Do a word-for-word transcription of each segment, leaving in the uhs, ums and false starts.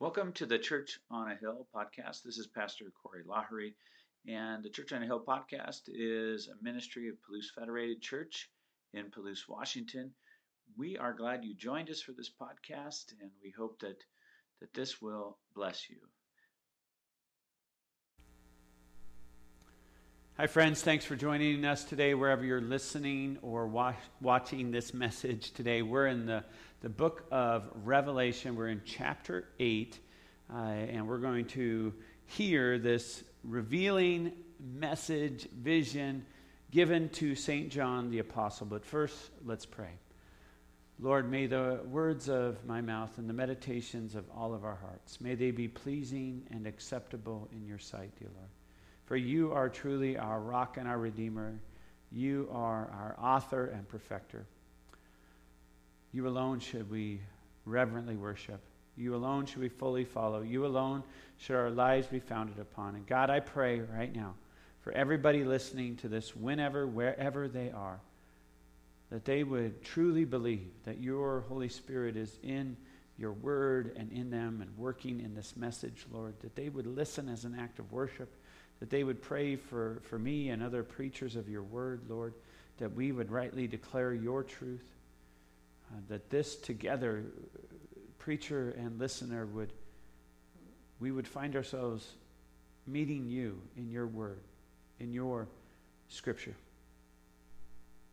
Welcome to the Church on a Hill podcast. This is Pastor Corey Lahari, and the Church on a Hill podcast is a ministry of Palouse Federated Church in Palouse, Washington. We are glad you joined us for this podcast, and we hope that, that this will bless you. Hi, friends. Thanks for joining us today, wherever you're listening or watch, watching this message today. We're in the, the book of Revelation. We're in chapter eight, uh, and we're going to hear this revealing message, vision, given to Saint John the Apostle. But first, let's pray. Lord, may the words of my mouth and the meditations of all of our hearts, may they be pleasing and acceptable in your sight, dear Lord. For you are truly our rock and our redeemer. You are our author and perfecter. You alone should we reverently worship. You alone should we fully follow. You alone should our lives be founded upon. And God, I pray right now for everybody listening to this, whenever, wherever they are, that they would truly believe that your Holy Spirit is in your word and in them and working in this message, Lord, that they would listen as an act of worship, that they would pray for, for me and other preachers of your word, Lord, that we would rightly declare your truth, uh, that this together, preacher and listener, would we would find ourselves meeting you in your word, in your scripture,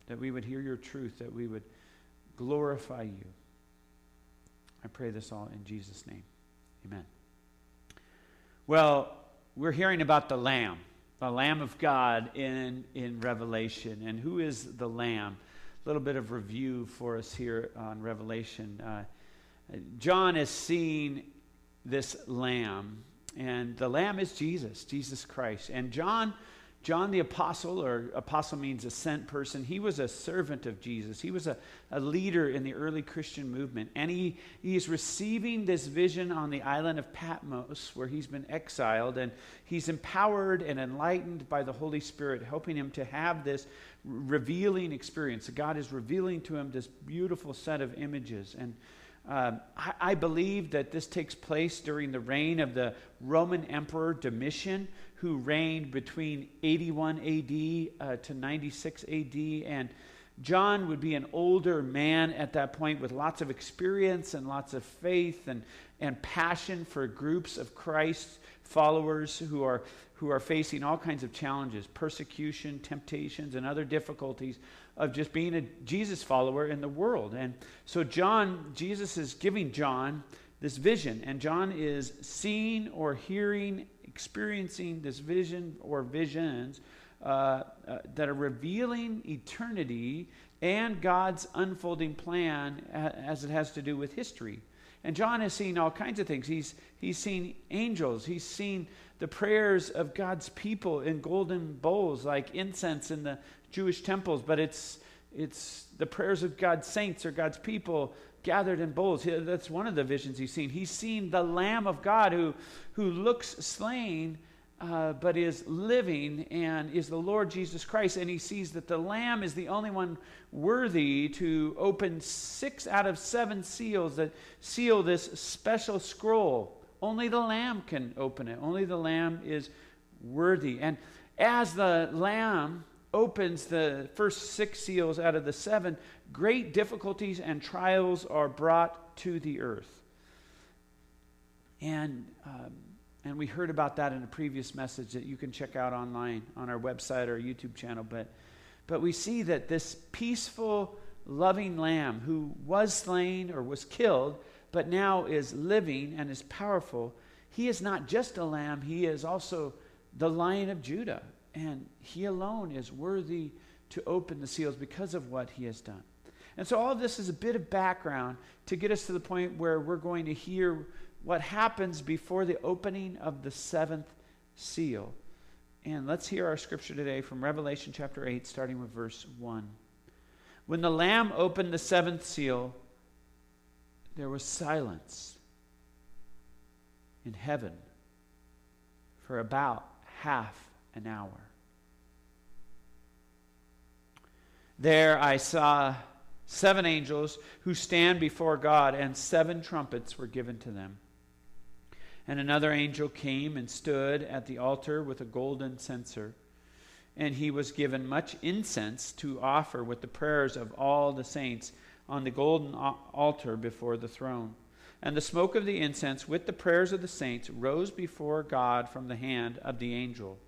that we would hear your truth, that we would glorify you. I pray this all in Jesus' name. Amen. Well, we're hearing about the Lamb, the Lamb of God in, in Revelation. And who is the Lamb? A little bit of review for us here on Revelation. Uh, John is seeing this Lamb, and the Lamb is Jesus, Jesus Christ. And John, John the Apostle, or Apostle means a sent person, he was a servant of Jesus. He was a, a leader in the early Christian movement. And he, he is receiving this vision on the island of Patmos, where he's been exiled. And he's empowered and enlightened by the Holy Spirit, helping him to have this revealing experience. God is revealing to him this beautiful set of images. And Um, I, I believe that this takes place during the reign of the Roman Emperor Domitian, who reigned between eighty-one A D uh, to ninety-six A D, and John would be an older man at that point with lots of experience and lots of faith and, and passion for groups of Christ's followers who are who are facing all kinds of challenges, persecution, temptations, and other difficulties of just being a Jesus follower in the world. And so John, Jesus is giving John this vision, and John is seeing or hearing, experiencing this vision or visions Uh, uh, that are revealing eternity and God's unfolding plan as it has to do with history. And John has seen all kinds of things. He's, he's seen angels. He's seen the prayers of God's people in golden bowls like incense in the Jewish temples, but it's, it's the prayers of God's saints or God's people gathered in bowls. That's one of the visions he's seen. He's seen the Lamb of God who, who looks slain, Uh, but is living and is the Lord Jesus Christ. And he sees that the Lamb is the only one worthy to open six out of seven seals that seal this special scroll. Only the Lamb can open it. Only the Lamb is worthy. And as the Lamb opens the first six seals out of the seven, great difficulties and trials are brought to the earth. And um, And we heard about that in a previous message that you can check out online on our website or YouTube channel. But, but we see that this peaceful, loving Lamb who was slain or was killed, but now is living and is powerful, he is not just a Lamb, he is also the Lion of Judah. And he alone is worthy to open the seals because of what he has done. And so all of this is a bit of background to get us to the point where we're going to hear what happens before the opening of the seventh seal. And let's hear our scripture today from Revelation chapter eight, starting with verse one. When the Lamb opened the seventh seal, there was silence in heaven for about half an hour. There I saw seven angels who stand before God, and seven trumpets were given to them. And another angel came and stood at the altar with a golden censer. And he was given much incense to offer with the prayers of all the saints on the golden altar before the throne. And the smoke of the incense with the prayers of the saints rose before God from the hand of the angel.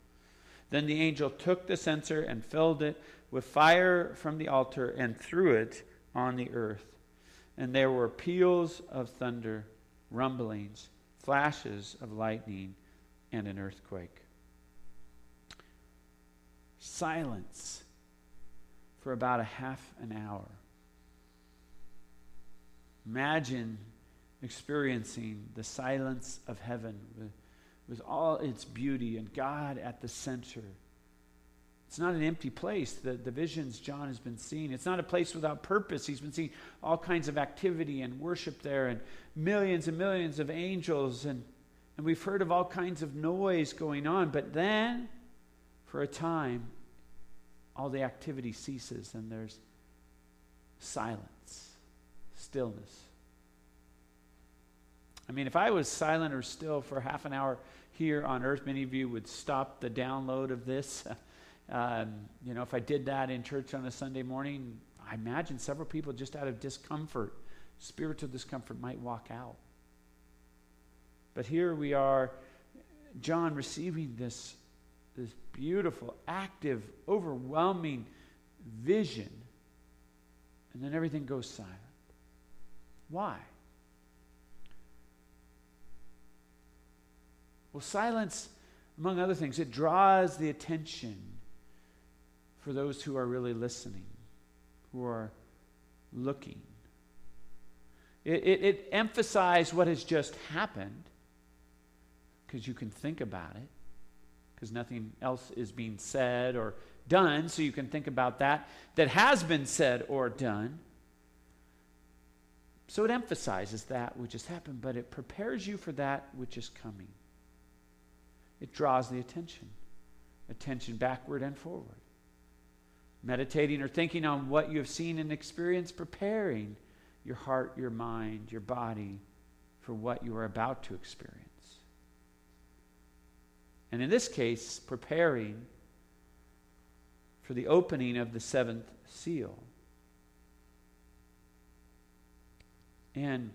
Then the angel took the censer and filled it with fire from the altar and threw it on the earth. And there were peals of thunder, rumblings, flashes of lightning, and an earthquake. Silence for about a half an hour. Imagine experiencing the silence of heaven with, with all its beauty and God at the center. It's not an empty place. The, the visions John has been seeing. It's not a place without purpose. He's been seeing all kinds of activity and worship there and millions and millions of angels. And, and we've heard of all kinds of noise going on. But then, for a time, all the activity ceases and there's silence, stillness. I mean, if I was silent or still for half an hour here on earth, many of you would stop the download of this. Um, you know, if I did that in church on a Sunday morning, I imagine several people just out of discomfort, spiritual discomfort, might walk out. But here we are, John receiving this, this beautiful, active, overwhelming vision, and then everything goes silent. Why? Well, silence, among other things, it draws the attention for those who are really listening, who are looking. It, it, it emphasizes what has just happened, because you can think about it, because nothing else is being said or done, so you can think about that that has been said or done. So it emphasizes that which has happened, but it prepares you for that which is coming. It draws the attention, attention backward and forward. Meditating or thinking on what you have seen and experienced, preparing your heart, your mind, your body for what you are about to experience. And in this case, preparing for the opening of the seventh seal. And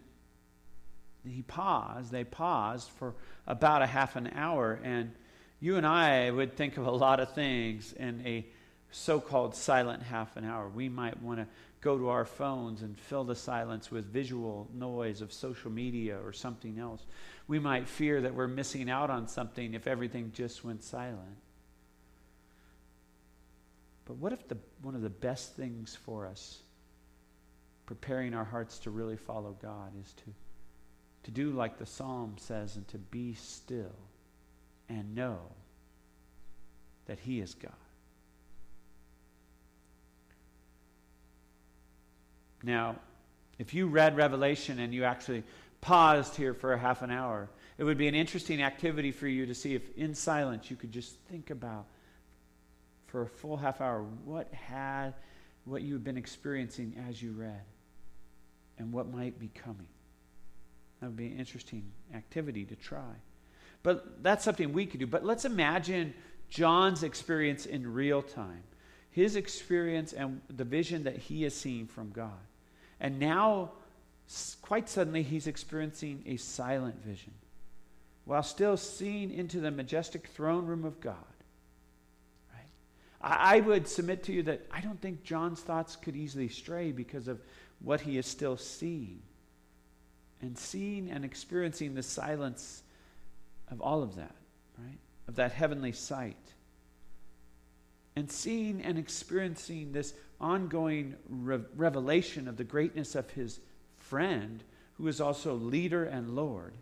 he paused, they paused for about a half an hour, and you and I would think of a lot of things in a so-called silent half an hour. We might want to go to our phones and fill the silence with visual noise of social media or something else. We might fear that we're missing out on something if everything just went silent. But what if the, one of the best things for us, preparing our hearts to really follow God, is to, to do like the psalm says, and to be still and know that he is God. Now, if you read Revelation and you actually paused here for a half an hour, it would be an interesting activity for you to see if in silence you could just think about for a full half hour what had, what you had been experiencing as you read and what might be coming. That would be an interesting activity to try. But that's something we could do. But let's imagine John's experience in real time, his experience and the vision that he is seeing from God. And now, quite suddenly, he's experiencing a silent vision while still seeing into the majestic throne room of God. Right? I, I would submit to you that I don't think John's thoughts could easily stray because of what he is still seeing. And seeing and experiencing the silence of all of that, right? Of that heavenly sight. And seeing and experiencing this ongoing re- revelation of the greatness of his friend, who is also leader and Lord,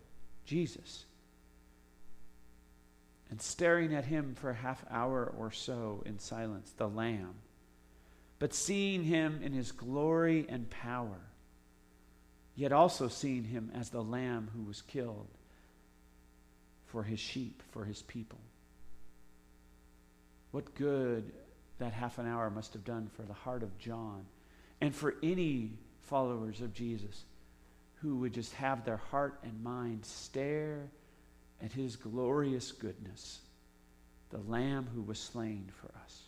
Jesus. And staring at him for a half hour or so in silence, the Lamb. But seeing him in his glory and power, yet also seeing him as the Lamb who was killed for his sheep, for his people. What good that half an hour must have done for the heart of John and for any followers of Jesus who would just have their heart and mind stare and his glorious goodness, the Lamb who was slain for us.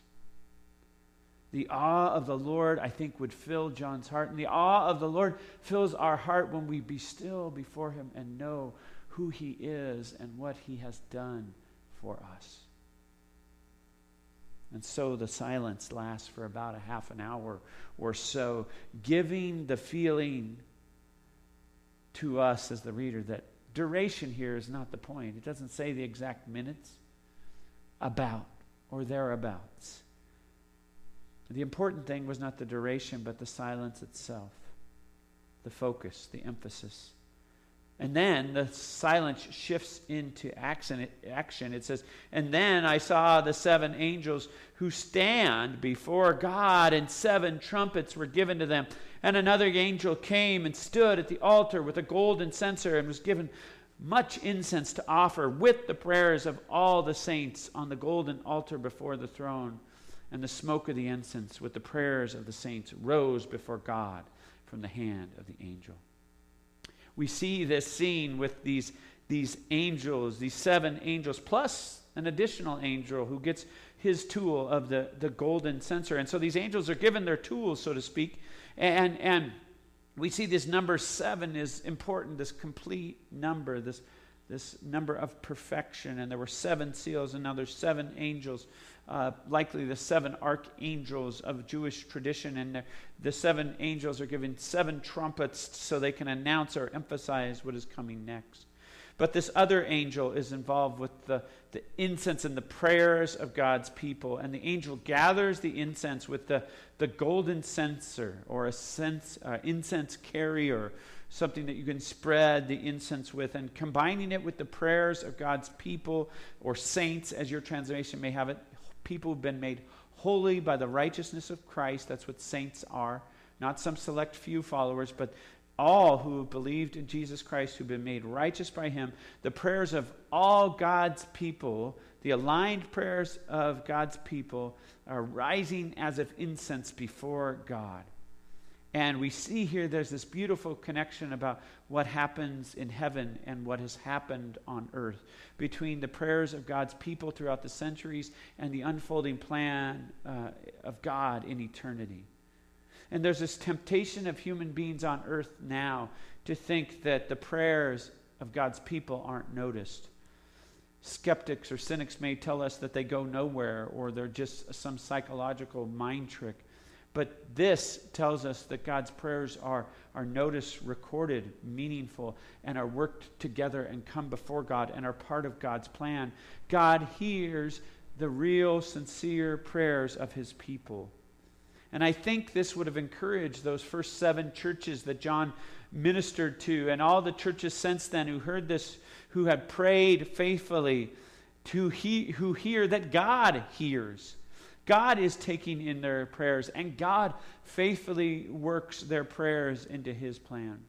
The awe of the Lord, I think, would fill John's heart. And the awe of the Lord fills our heart when we be still before him and know who he is and what he has done for us. And so the silence lasts for about a half an hour or so, giving the feeling to us as the reader that duration here is not the point. It doesn't say the exact minutes, about or thereabouts. The important thing was not the duration, but the silence itself, the focus, the emphasis. And then the silence shifts into action. It says, and then I saw the seven angels who stand before God, and seven trumpets were given to them. And another angel came and stood at the altar with a golden censer, and was given much incense to offer with the prayers of all the saints on the golden altar before the throne. And the smoke of the incense with the prayers of the saints rose before God from the hand of the angel. We see this scene with these, these angels, these seven angels, plus an additional angel who gets his tool of the, the golden censer. And so these angels are given their tools, so to speak. And, and we see this number seven is important, this complete number, this, this number of perfection. And there were seven seals, and now there's seven angels, uh, likely the seven archangels of Jewish tradition. And the, the seven angels are given seven trumpets so they can announce or emphasize what is coming next. But this other angel is involved with the, the incense and the prayers of God's people. And the angel gathers the incense with the, the golden censer, or a sense, uh, incense carrier, something that you can spread the incense with, and combining it with the prayers of God's people, or saints, as your translation may have it, people who've been made holy by the righteousness of Christ. That's what saints are, not some select few followers, but all who have believed in Jesus Christ, who've been made righteous by him. The prayers of all God's people, the aligned prayers of God's people, are rising as if incense before God. And we see here there's this beautiful connection about what happens in heaven and what has happened on earth between the prayers of God's people throughout the centuries and the unfolding plan uh, of God in eternity. And there's this temptation of human beings on earth now to think that the prayers of God's people aren't noticed. Skeptics or cynics may tell us that they go nowhere, or they're just some psychological mind trick. But this tells us that God's prayers are, are noticed, recorded, meaningful, and are worked together and come before God and are part of God's plan. God hears the real, sincere prayers of his people. And I think this would have encouraged those first seven churches that John ministered to, and all the churches since then who heard this, who had prayed faithfully, to he, who hear that God hears. God is taking in their prayers, and God faithfully works their prayers into his plan.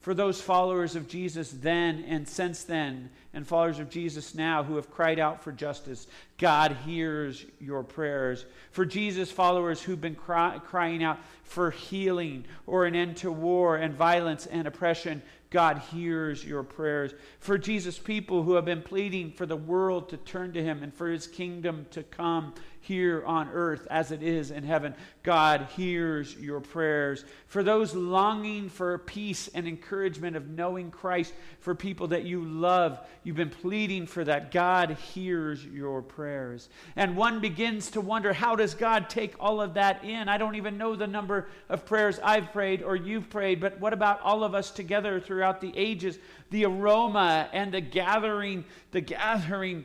For those followers of Jesus then and since then, and followers of Jesus now who have cried out for justice, God hears your prayers. For Jesus followers who've been cry, crying out for healing or an end to war and violence and oppression, God hears your prayers. For Jesus people who have been pleading for the world to turn to him and for his kingdom to come here on earth as it is in heaven, God hears your prayers. For those longing for peace and encouragement of knowing Christ, for people that you love, you've been pleading for that, God hears your prayers. And one begins to wonder, how does God take all of that in? I don't even know the number of prayers I've prayed or you've prayed, but what about all of us together through throughout the ages, the aroma and the gathering, the gathering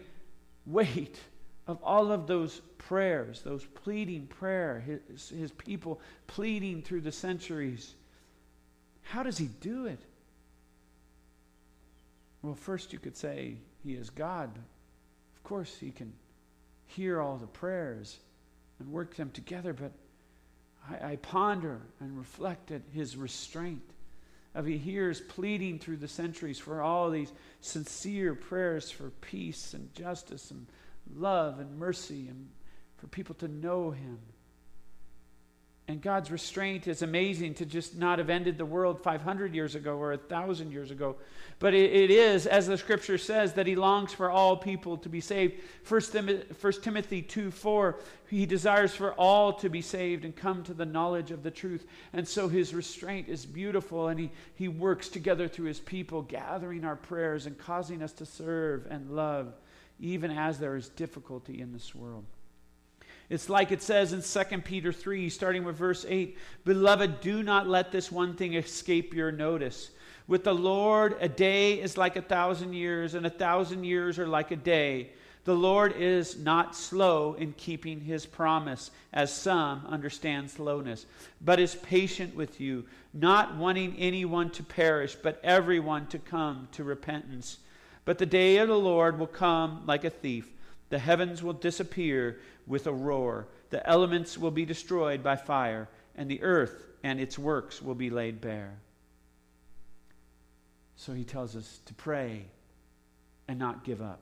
weight of all of those prayers, those pleading prayer, his, his people pleading through the centuries. How does he do it? Well, first you could say he is God. Of course he can hear all the prayers and work them together, but I, I ponder and reflect at his restraint. Of he hears pleading through the centuries for all these sincere prayers for peace and justice and love and mercy and for people to know him. And God's restraint is amazing to just not have ended the world five hundred years ago or one thousand years ago. But it, it is, as the scripture says, that he longs for all people to be saved. First Timothy two four, he desires for all to be saved and come to the knowledge of the truth. And so his restraint is beautiful, and he, he works together through his people, gathering our prayers and causing us to serve and love, even as there is difficulty in this world. It's like it says in Second Peter three, starting with verse eight, "Beloved, do not let this one thing escape your notice. With the Lord, a day is like a thousand years, and a thousand years are like a day. The Lord is not slow in keeping his promise, as some understand slowness, but is patient with you, not wanting anyone to perish, but everyone to come to repentance. But the day of the Lord will come like a thief. The heavens will disappear with a roar. The elements will be destroyed by fire, and the earth and its works will be laid bare." So he tells us to pray and not give up.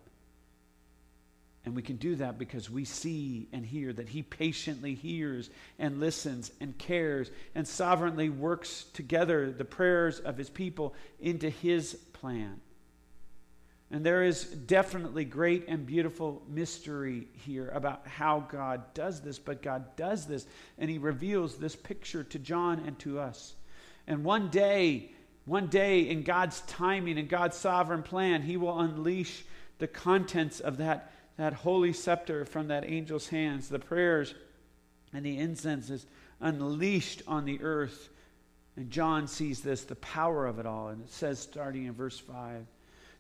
And we can do that because we see and hear that he patiently hears and listens and cares and sovereignly works together the prayers of his people into his plan. And there is definitely great and beautiful mystery here about how God does this, but God does this, and he reveals this picture to John and to us. And one day, one day in God's timing and God's sovereign plan, he will unleash the contents of that, that holy scepter from that angel's hands. The prayers and the incense is unleashed on the earth. And John sees this, the power of it all. And it says, starting in verse five,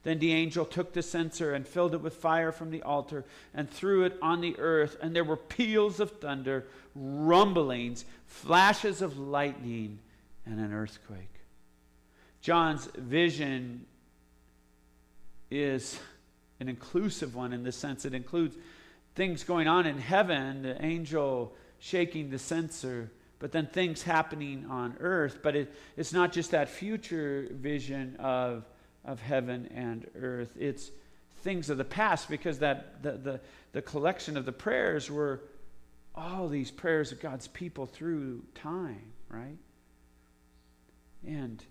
"Then the angel took the censer and filled it with fire from the altar and threw it on the earth. And there were peals of thunder, rumblings, flashes of lightning, and an earthquake." John's vision is an inclusive one in the sense it includes things going on in heaven, the angel shaking the censer, but then things happening on earth. But it, it's not just that future vision of of heaven and earth. It's things of the past, because that the, the the collection of the prayers were all these prayers of God's people through time, right? And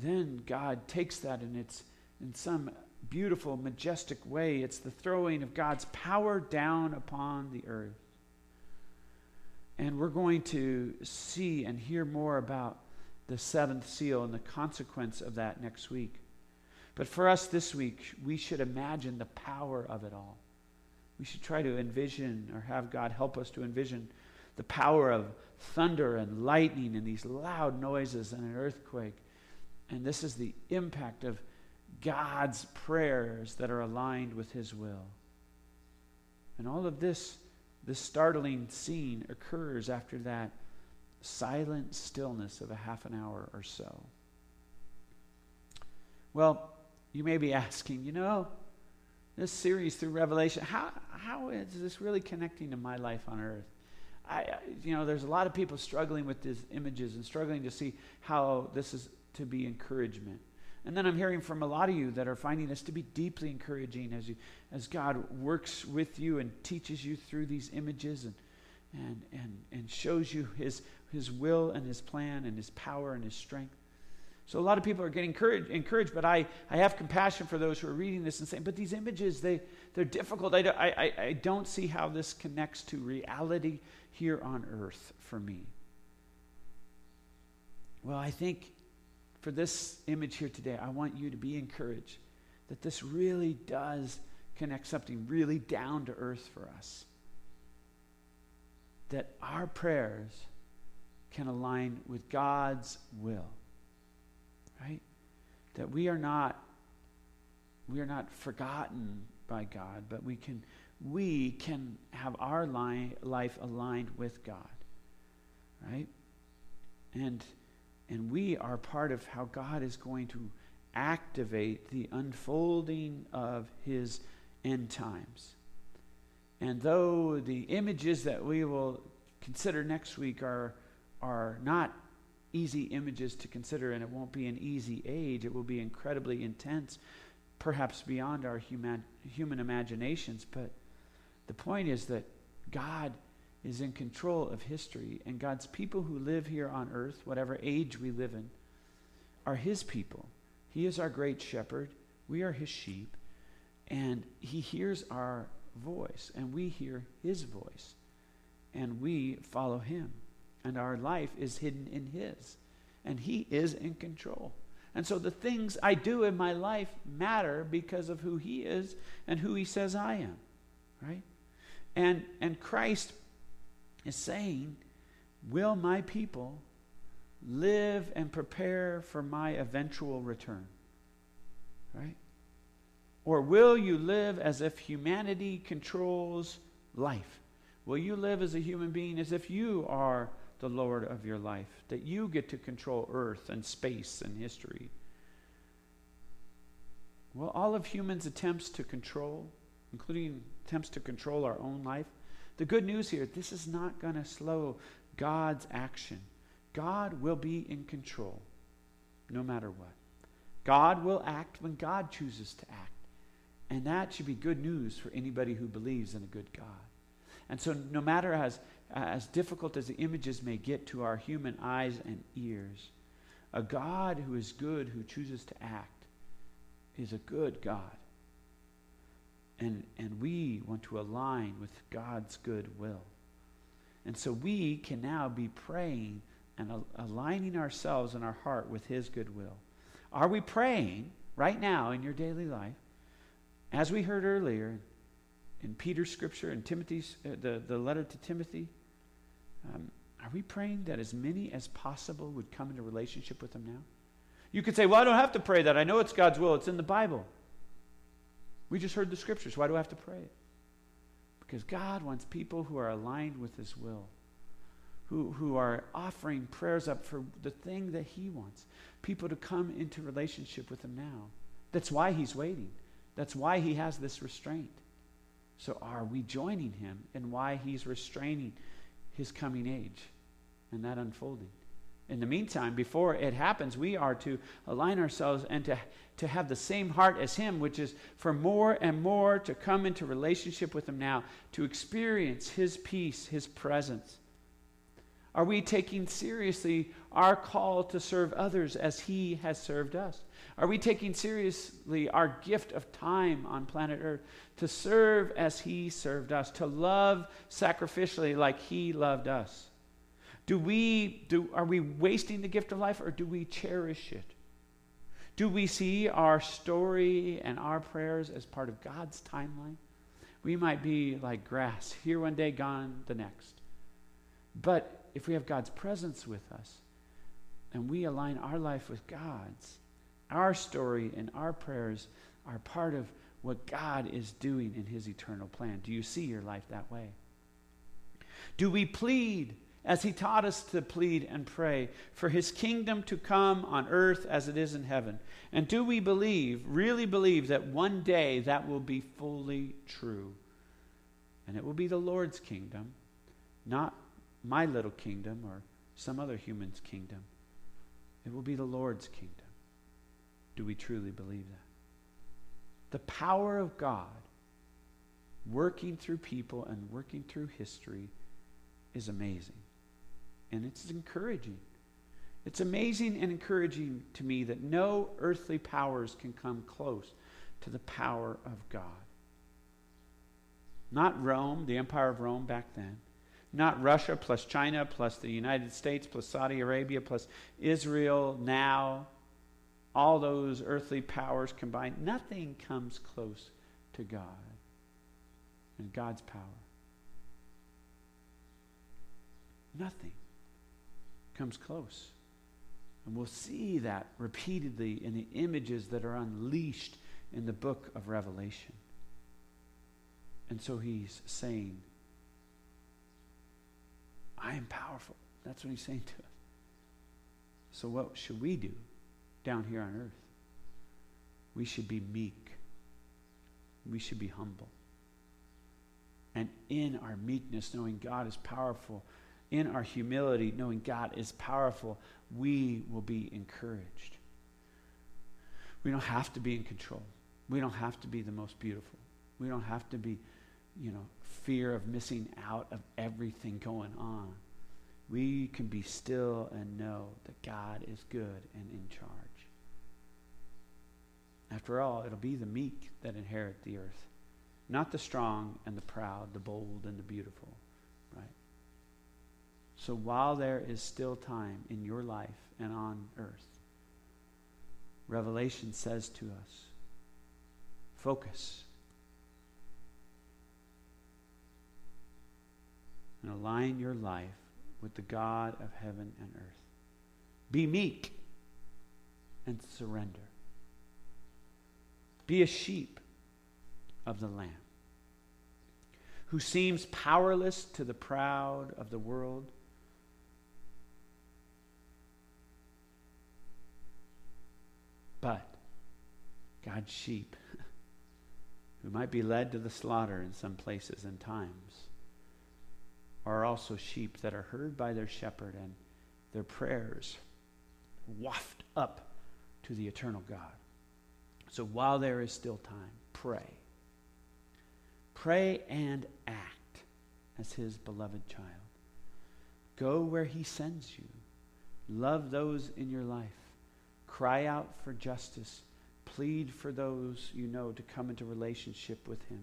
then God takes that, and it's in some beautiful, majestic way. It's the throwing of God's power down upon the earth. And we're going to see and hear more about the seventh seal and the consequence of that next week. But for us this week, we should imagine the power of it all. We should try to envision, or have God help us to envision, the power of thunder and lightning and these loud noises and an earthquake. And this is the impact of God's prayers that are aligned with his will. And all of this, this startling scene occurs after that silent stillness of a half an hour or so. Well, you may be asking, you know, this series through Revelation, how how is this really connecting to my life on earth? I, you know, there's a lot of people struggling with these images and struggling to see how this is to be encouragement. And then I'm hearing from a lot of you that are finding this to be deeply encouraging as you, as God works with you and teaches you through these images and and and, and shows you his his will and his plan and his power and his strength. So a lot of people are getting encouraged, encouraged but I, I have compassion for those who are reading this and saying, but these images, they, they're difficult. I, do, I, I don't see how this connects to reality here on earth for me. Well, I think for this image here today, I want you to be encouraged that this really does connect something really down to earth for us. That our prayers can align with God's will. Right? That we are not we are not forgotten by God, but we can we can have our li- life aligned with God. Right? And and we are part of how God is going to activate the unfolding of his end times. And though the images that we will consider next week are are not easy images to consider, and it won't be an easy age, it will be incredibly intense, perhaps beyond our human human imaginations, but the point is that God is in control of history, and God's people who live here on earth, whatever age we live in, are his people. He is our great shepherd. We are his sheep, and he hears our voice, and we hear his voice, and we follow him, and our life is hidden in his, and he is in control. And so the things I do in my life matter because of who he is and who he says I am, right? And and Christ is saying, will my people live and prepare for my eventual return, right? Or will you live as if humanity controls life? Will you live as a human being as if you are the Lord of your life, that you get to control earth and space and history? Well, all of humans' attempts to control, including attempts to control our own life, the good news here, this is not going to slow God's action. God will be in control no matter what. God will act when God chooses to act. And that should be good news for anybody who believes in a good God. And so no matter as, as difficult as the images may get to our human eyes and ears, a God who is good, who chooses to act, is a good God. And, and we want to align with God's good will. And so we can now be praying and al- aligning ourselves in our heart with his good will. Are we praying right now in your daily life, as we heard earlier, in Peter's scripture, in Timothy's, uh, the, the letter to Timothy, um, are we praying that as many as possible would come into relationship with him now? You could say, well, I don't have to pray that. I know it's God's will. It's in the Bible. We just heard the scriptures. Why do I have to pray it? Because God wants people who are aligned with his will, who, who are offering prayers up for the thing that he wants, people to come into relationship with him now. That's why he's waiting. That's why he has this restraint. So are we joining him in why he's restraining his coming age and that unfolding? In the meantime, before it happens, we are to align ourselves and to, to have the same heart as him, which is for more and more to come into relationship with him now, to experience his peace, his presence. Are we taking seriously our call to serve others as he has served us? Are we taking seriously our gift of time on planet Earth to serve as he served us, to love sacrificially like he loved us? Do we, do, are we wasting the gift of life, or do we cherish it? Do we see our story and our prayers as part of God's timeline? We might be like grass, here one day, gone the next. But if we have God's presence with us and we align our life with God's, our story and our prayers are part of what God is doing in his eternal plan. Do you see your life that way? Do we plead, as he taught us to plead and pray, for his kingdom to come on earth as it is in heaven? And do we believe, really believe, that one day that will be fully true? And it will be the Lord's kingdom, not my little kingdom or some other human's kingdom. It will be the Lord's kingdom. Do we truly believe that? The power of God working through people and working through history is amazing. And it's encouraging. It's amazing and encouraging to me that no earthly powers can come close to the power of God. Not Rome, the Empire of Rome back then. Not Russia plus China plus the United States plus Saudi Arabia plus Israel now. All those earthly powers combined, nothing comes close to God and God's power. Nothing comes close. And we'll see that repeatedly in the images that are unleashed in the book of Revelation. And so he's saying, I am powerful. That's what he's saying to us. So what should we do? Down here on earth, we should be meek. We should be humble. And in our meekness, knowing God is powerful, in our humility, knowing God is powerful, we will be encouraged. We don't have to be in control. We don't have to be the most beautiful. We don't have to be you know, fear of missing out of everything going on. We can be still and know that God is good and in charge. After all, it'll be the meek that inherit the earth, not the strong and the proud, the bold and the beautiful, right? So while there is still time in your life and on earth, Revelation says to us, focus and align your life with the God of heaven and earth. Be meek and surrender. Be a sheep of the Lamb who seems powerless to the proud of the world, but God's sheep who might be led to the slaughter in some places and times are also sheep that are heard by their shepherd, and their prayers waft up to the eternal God. So while there is still time, pray. Pray and act as his beloved child. Go where he sends you. Love those in your life. Cry out for justice. Plead for those you know to come into relationship with him.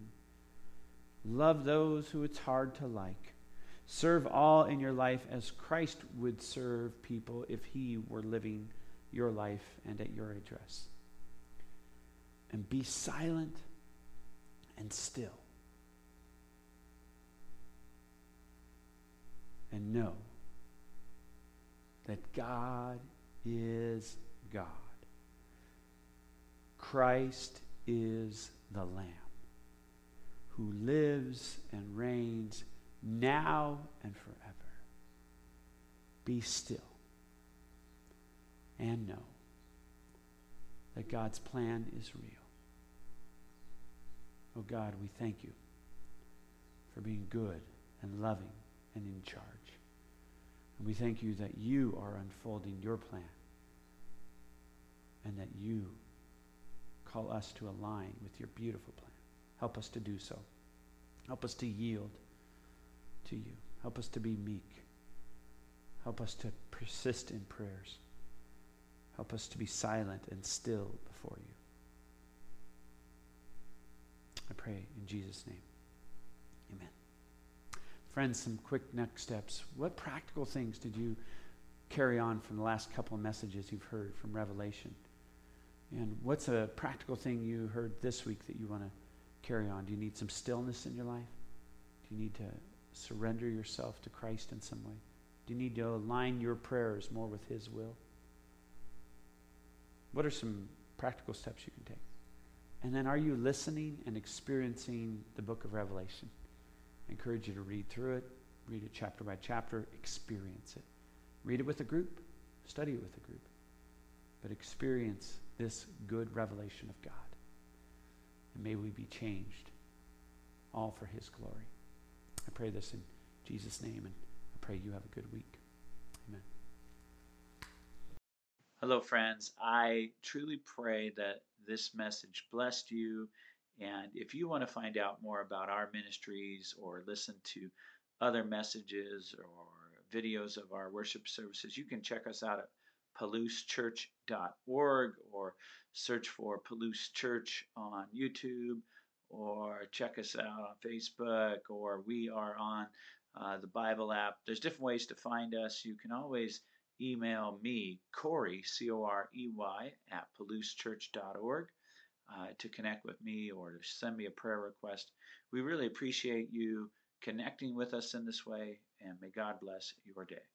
Love those who it's hard to like. Serve all in your life as Christ would serve people if he were living your life and at your address. And be silent and still. And know that God is God. Christ is the Lamb who lives and reigns now and forever. Be still and know that God's plan is real. Oh God, we thank you for being good and loving and in charge. And we thank you that you are unfolding your plan and that you call us to align with your beautiful plan. Help us to do so. Help us to yield to you. Help us to be meek. Help us to persist in prayers. Help us to be silent and still before you. I pray in Jesus' name. Amen. Friends, some quick next steps. What practical things did you carry on from the last couple of messages you've heard from Revelation? And what's a practical thing you heard this week that you want to carry on? Do you need some stillness in your life? Do you need to surrender yourself to Christ in some way? Do you need to align your prayers more with his will? What are some practical steps you can take? And then, are you listening and experiencing the book of Revelation? I encourage you to read through it, read it chapter by chapter, experience it. Read it with a group, study it with a group, but experience this good revelation of God. And may we be changed, all for his glory. I pray this in Jesus' name, and I pray you have a good week. Amen. Hello, friends. I truly pray that this message blessed you. And if you want to find out more about our ministries or listen to other messages or videos of our worship services, you can check us out at Palouse Church dot org or search for Palouse Church on YouTube, or check us out on Facebook, or we are on uh, the Bible app. There's different ways to find us. You can always email me, Corey, C O R E Y, at Palouse Church dot org uh, to connect with me or to send me a prayer request. We really appreciate you connecting with us in this way, and may God bless your day.